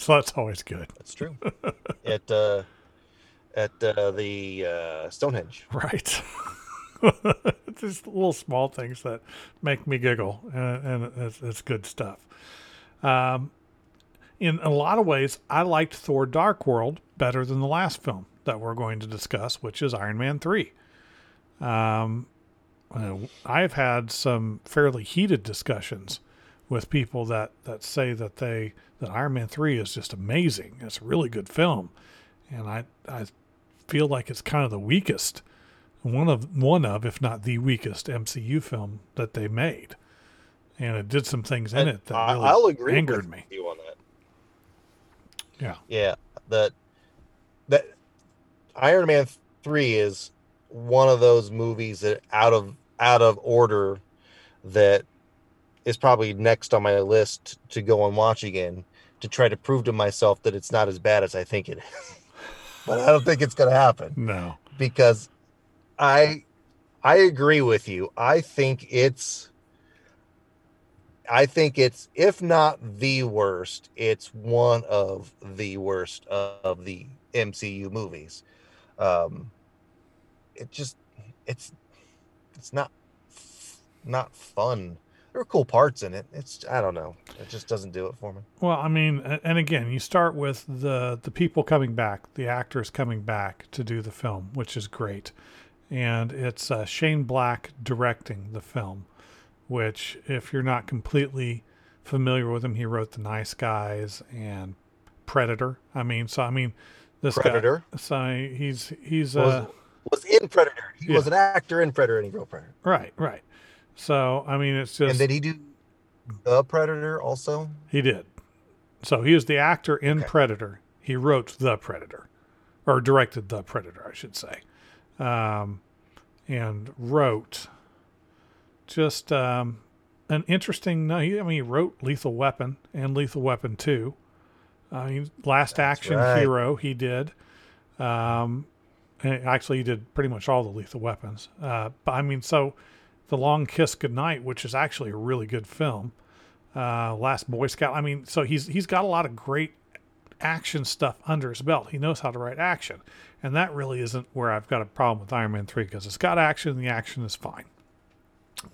So that's always good. That's true. at uh, at uh, the uh, Stonehenge. Right. Just little small things that make me giggle, uh, and it's, it's good stuff. Um, in a lot of ways, I liked Thor Dark World better than the last film that we're going to discuss, which is Iron Man three. Um, uh, I've had some fairly heated discussions with people that, that say that they that Iron Man three is just amazing. It's a really good film, and I I feel like it's kind of the weakest one of one of if not the weakest M C U film that they made, and it did some things in and it that I, really I'll agree angered with me. You on that. Yeah, yeah. That that Iron Man three is one of those movies that out of out of order that. Is probably next on my list to go and watch again to try to prove to myself that it's not as bad as I think it is. But I don't think it's going to happen. No, because I I agree with you. I think it's I think it's if not the worst, it's one of the worst of the M C U movies. Um, it just it's it's not not fun. There are cool parts in it. It's, I don't know. It just doesn't do it for me. Well, I mean, and again, you start with the, the people coming back, the actors coming back to do the film, which is great. And it's uh, Shane Black directing the film, which if you're not completely familiar with him, he wrote The Nice Guys and Predator. I mean, so, I mean, this Predator. guy. So he's, he's, was, uh, was in Predator. He yeah. was an actor in Predator and he wrote Predator. Right, right. So, I mean, it's just... And did he do The Predator also? He did. So, he was the actor in okay. Predator. He wrote The Predator. Or directed The Predator, I should say. Um, and wrote just um, an interesting... No, he, I mean, he wrote Lethal Weapon and Lethal Weapon two. I mean, Last That's Action right. Hero, he did. Um, and actually, he did pretty much all the Lethal Weapons. Uh, but, I mean, so... The Long Kiss Goodnight, which is actually a really good film. Uh, Last Boy Scout. I mean, so he's he's got a lot of great action stuff under his belt. He knows how to write action. And that really isn't where I've got a problem with Iron Man three, because it's got action and the action is fine.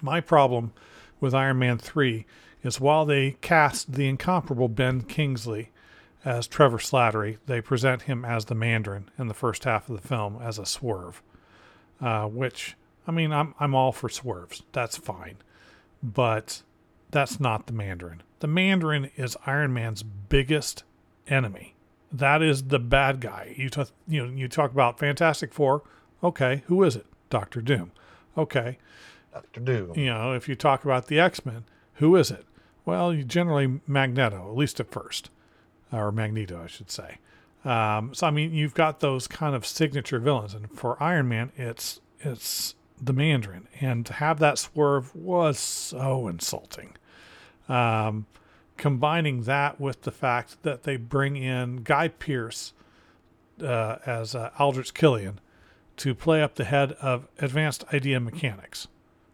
My problem with Iron Man three is while they cast the incomparable Ben Kingsley as Trevor Slattery, they present him as the Mandarin in the first half of the film as a swerve, uh, which, I mean, I'm I'm all for swerves. That's fine. But that's not the Mandarin. The Mandarin is Iron Man's biggest enemy. That is the bad guy. You, t- you, know, you talk about Fantastic Four. Okay, who is it? Doctor Doom. Okay. Doctor Doom. You know, if you talk about the X-Men, who is it? Well, you generally Magneto, at least at first. Or Magneto, I should say. Um, so, I mean, you've got those kind of signature villains. And for Iron Man, it's it's the Mandarin. And to have that swerve was so insulting. Um, combining that with the fact that they bring in Guy Pearce uh, as uh, Aldrich Killian to play up the head of Advanced Idea Mechanics,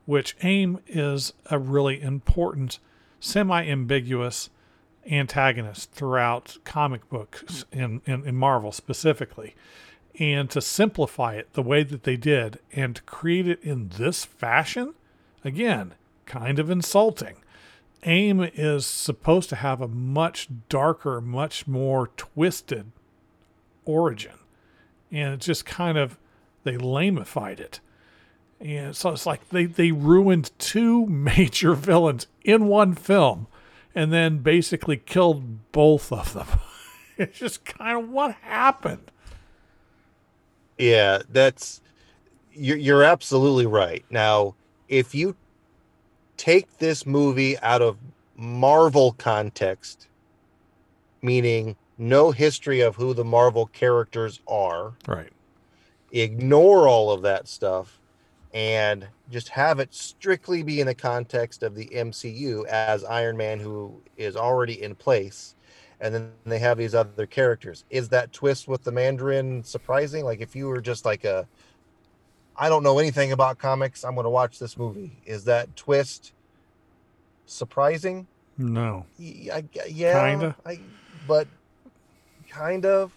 which AIM is a really important, semi-ambiguous antagonist throughout comic books, in, in, in Marvel specifically. And to simplify it the way that they did and to create it in this fashion, again, kind of insulting. AIM is supposed to have a much darker, much more twisted origin. And it just kind of, they lamified it. And so it's like they, they ruined two major villains in one film and then basically killed both of them. It's just kind of what happened. Yeah, that's, you're, you're absolutely right. Now, if you take this movie out of Marvel context, meaning no history of who the Marvel characters are, right? Ignore all of that stuff and just have it strictly be in the context of the M C U as Iron Man, who is already in place, and then they have these other characters. Is that twist with the Mandarin surprising? Like, if you were just like a, I don't know anything about comics, I'm going to watch this movie. Is that twist surprising? No. I, I, yeah. Kind of. But kind of.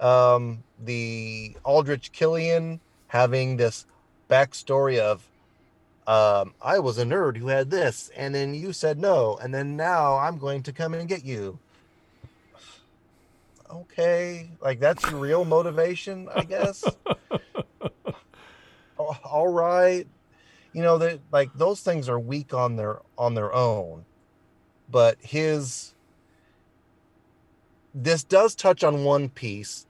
Um, the Aldrich Killian having this backstory of, um, I was a nerd who had this, and then you said no, and then now I'm going to come in and get you. Okay. Like, that's your real motivation, I guess. All right, you know, that, like, those things are weak on their on their own, but his this does touch on one piece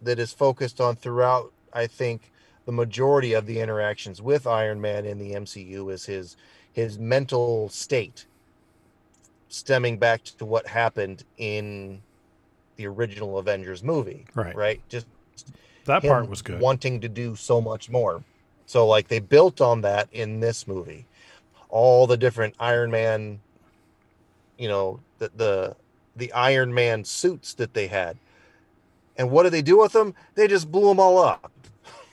that is focused on throughout, I think, the majority of the interactions with Iron Man in the M C U is his his mental state, stemming back to what happened in the original Avengers movie, right? Right, just that part was good. Wanting to do so much more. So, like, they built on that in this movie. All the different Iron Man, you know, the, the the Iron Man suits that they had. And what did they do with them? They just blew them all up.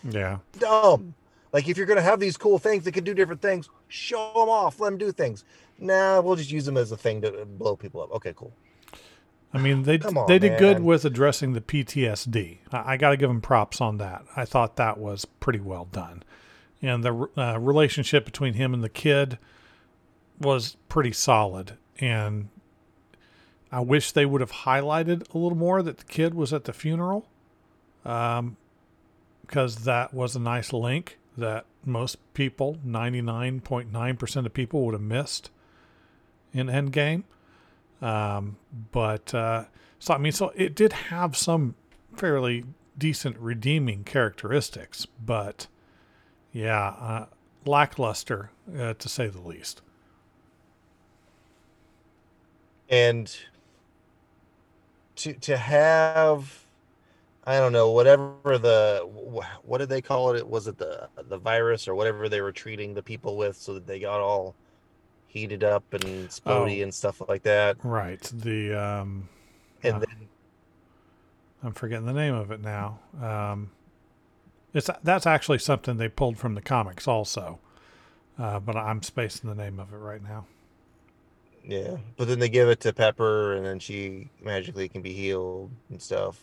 Yeah. Dumb. Like, if you're going to have these cool things that can do different things, show them off. Let them do things. Nah, we'll just use them as a thing to blow people up. Okay, cool. I mean, they on, they did man. good with addressing the P T S D. I, I got to give them props on that. I thought that was pretty well done. And the uh, relationship between him and the kid was pretty solid. And I wish they would have highlighted a little more that the kid was at the funeral, um, because that was a nice link that most people, ninety-nine point nine percent of people, would have missed in Endgame. Um, but, uh, so, I mean, so it did have some fairly decent redeeming characteristics, but yeah, uh, lackluster, uh, to say the least. And to, to have, I don't know, whatever the, what did they call it? Was it the, the virus or whatever they were treating the people with so that they got all heated up and spotty oh, and stuff like that. Right. The um, and uh, then I'm forgetting the name of it now. Um, it's that's actually something they pulled from the comics also, uh, but I'm spacing the name of it right now. Yeah, but then they give it to Pepper, and then she magically can be healed and stuff.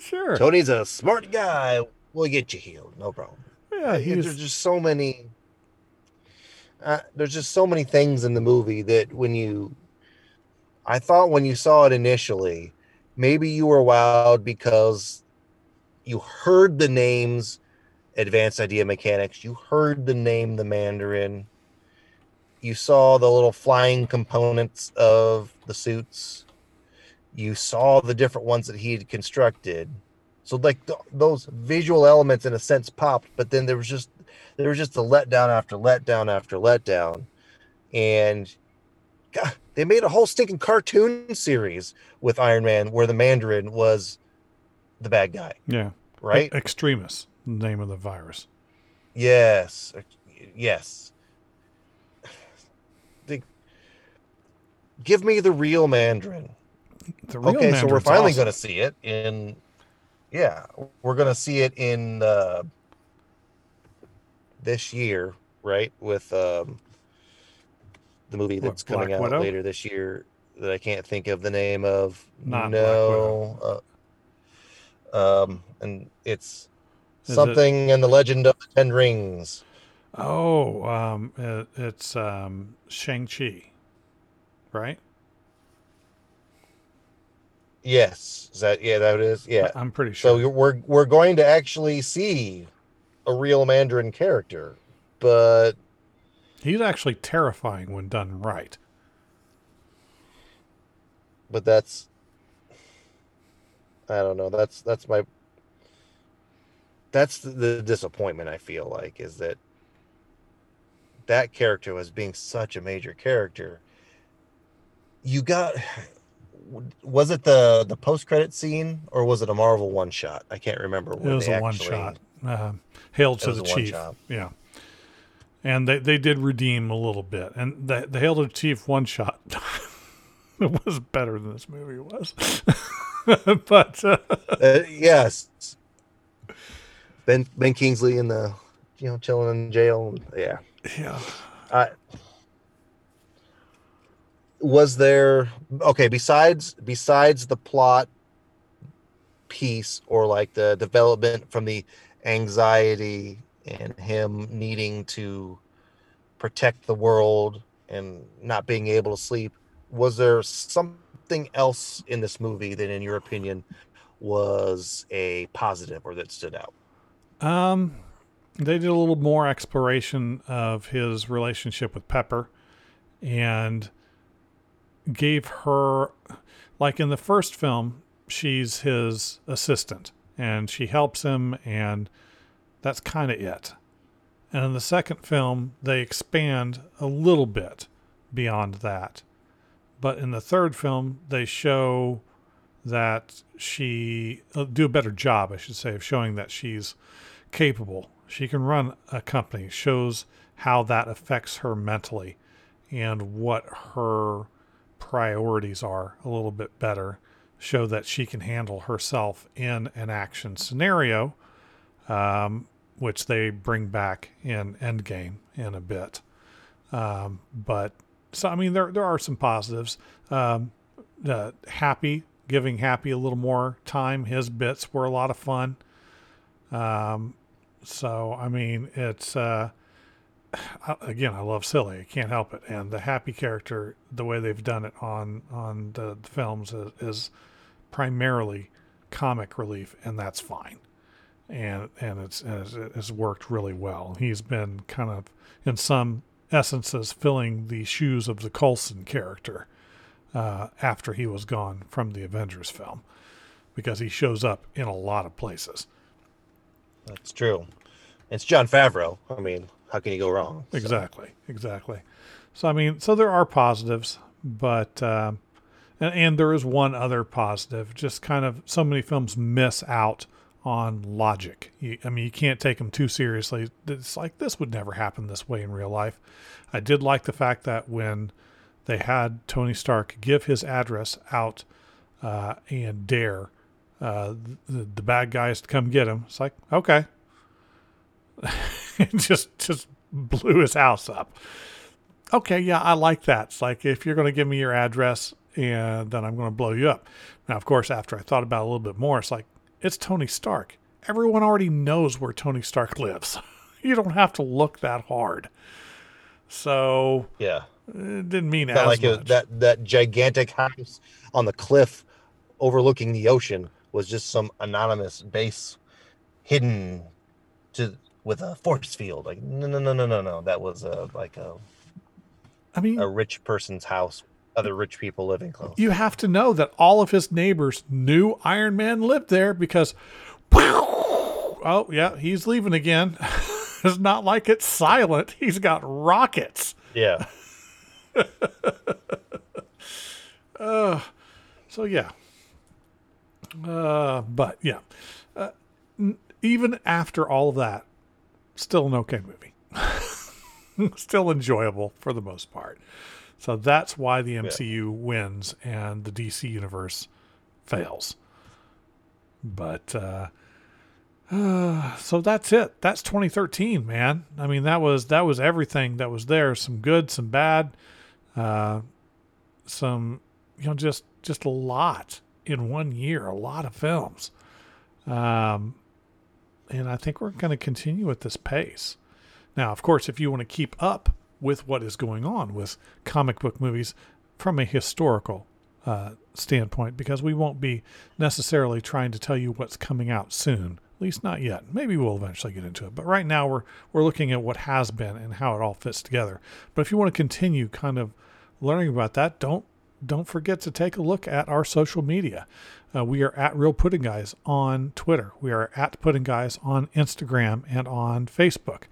Sure. Tony's a smart guy. We'll get you healed, no problem. Yeah, he's... there's just so many. Uh, there's just so many things in the movie that when you, I thought when you saw it initially, maybe you were wowed because you heard the names. Advanced Idea Mechanics. You heard the name The Mandarin. You saw the little flying components of the suits. You saw the different ones that he had constructed. So like the, those visual elements in a sense popped, but then there was just there was just a letdown after letdown after letdown. And God, they made a whole stinking cartoon series with Iron Man where the Mandarin was the bad guy. Yeah. Right? Extremis. Name of the virus. Yes. Yes. They, give me the real Mandarin. The real okay, Mandarin's so we're finally awesome. Going to see it in... Yeah, we're going to see it in uh, this year, right? With um, the movie that's what, coming Black out Widow? Later this year that I can't think of the name of. Not no. Uh, um, and it's... Is something it, in the Legend of the Ten Rings. Oh, um, it, it's um, Shang-Chi, right? Yes, is that yeah, that is yeah. I'm pretty sure. So we're we're going to actually see a real Mandarin character, but he's actually terrifying when done right. But that's, I don't know. That's that's my. That's the disappointment I feel like is that that character was being such a major character. You got, was it the, the post-credit scene or was it a Marvel one-shot? I can't remember. It was a one-shot. Uh, Hail to the Chief. Yeah. And they, they did redeem a little bit. And the, the Hail to the Chief one-shot was better than this movie was. But uh... Uh, yes. Ben Ben Kingsley in the, you know, chilling in jail. Yeah, yeah. Uh, was there okay? Besides besides the plot piece or like the development from the anxiety and him needing to protect the world and not being able to sleep, was there something else in this movie that, in your opinion, was a positive or that stood out? Um, they did a little more exploration of his relationship with Pepper and gave her, like in the first film, she's his assistant and she helps him and that's kind of it. And in the second film, they expand a little bit beyond that. But in the third film, they show that she, do a better job, I should say, of showing that she's capable. She can run a company, shows how that affects her mentally and what her priorities are a little bit better, show that she can handle herself in an action scenario, um, which they bring back in Endgame in a bit. Um, but so, I mean, there, there are some positives. Um, uh, happy, giving Happy a little more time. His bits were a lot of fun. Um, so, I mean, it's, uh, again, I love silly. I can't help it. And the Happy character, the way they've done it on, on the, the films is, is primarily comic relief, and that's fine. And, and it's, it's, it's worked really well. He's been kind of, in some essences, filling the shoes of the Coulson character, uh, after he was gone from the Avengers film, because he shows up in a lot of places. That's true. It's Jon Favreau. I mean, how can you go wrong? Exactly. So. Exactly. So, I mean, so there are positives, but, um, and, and there is one other positive, just kind of so many films miss out on logic. You, I mean, you can't take them too seriously. It's like, this would never happen this way in real life. I did like the fact that when they had Tony Stark give his address out uh, and dare uh, the, the bad guys to come get him. It's like, okay. just just blew his house up. Okay, yeah, I like that. It's like, if you're going to give me your address, and then I'm going to blow you up. Now, of course, after I thought about it a little bit more, it's like, it's Tony Stark. Everyone already knows where Tony Stark lives. You don't have to look that hard. So yeah, it didn't mean as like much. A, that that gigantic house on the cliff overlooking the ocean was just some anonymous base hidden to with a force field. Like no no no no no no. That was a like a I mean a rich person's house. Other rich people living close. You have to know that all of his neighbors knew Iron Man lived there because, oh yeah, he's leaving again. It's not like it's silent. He's got rockets. Yeah. uh, so yeah. Uh, but yeah, uh, n- even after all of that, still an okay movie. Still enjoyable for the most part. So that's why the M C U yeah. wins and the D C universe fails. But, uh, uh, so that's it. That's twenty thirteen, man. I mean, that was, that was everything that was there. Some good, some bad, uh, some, you know, just, just a lot in one year, a lot of films. Um, and I think we're going to continue at this pace. Now, of course, if you want to keep up with what is going on with comic book movies from a historical uh, standpoint, because we won't be necessarily trying to tell you what's coming out soon, at least not yet. Maybe we'll eventually get into it. But right now we're we're looking at what has been and how it all fits together. But if you want to continue kind of learning about that, don't don't forget to take a look at our social media. Uh, we are at Real Pudding Guys on Twitter. We are at Pudding Guys on Instagram and on Facebook.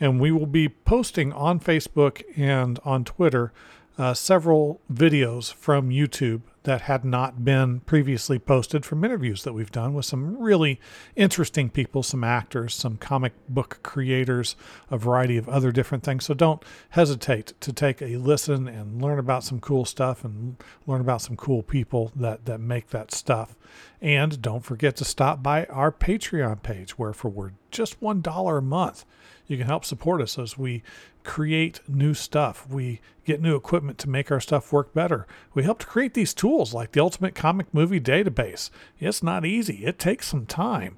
And we will be posting on Facebook and on Twitter uh, several videos from YouTube that had not been previously posted from interviews that we've done with some really interesting people, some actors, some comic book creators, a variety of other different things. So don't hesitate to take a listen and learn about some cool stuff and learn about some cool people that, that make that stuff. And don't forget to stop by our Patreon page, where for just one dollar a month, you can help support us as we create new stuff. We get new equipment to make our stuff work better. We help to create these tools like the Ultimate Comic Movie Database. It's not easy. It takes some time.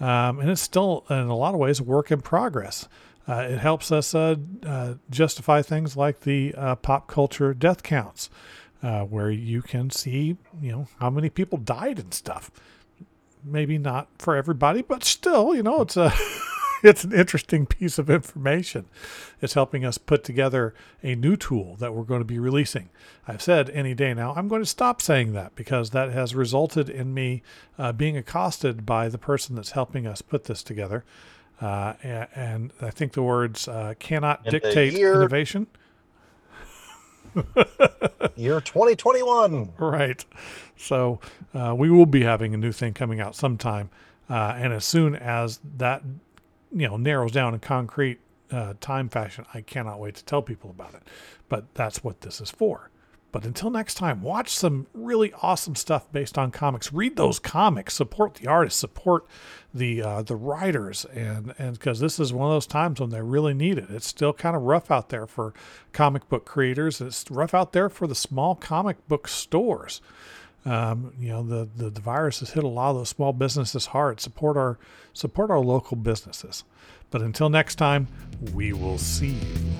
Um, and it's still, in a lot of ways, a work in progress. Uh, it helps us uh, uh, justify things like the uh, pop culture death counts, uh, where you can see, you know, how many people died and stuff. Maybe not for everybody, but still, you know, it's a... It's an interesting piece of information. It's helping us put together a new tool that we're going to be releasing. I've said any day now, I'm going to stop saying that, because that has resulted in me uh, being accosted by the person that's helping us put this together. Uh, and, and I think the words uh, cannot in dictate year, innovation. Year twenty twenty-one. Right. So uh, we will be having a new thing coming out sometime. Uh, and as soon as that, you know, narrows down in concrete uh, time fashion, I cannot wait to tell people about it. But that's what this is for. But until next time, watch some really awesome stuff based on comics. Read those comics. Support the artists. Support the uh, the writers. And and because this is one of those times when they really need it. It's still kind of rough out there for comic book creators. It's rough out there for the small comic book stores. Um, you know, the, the, the virus has hit a lot of those small businesses hard. Support our, support our local businesses. But until next time, we will see you.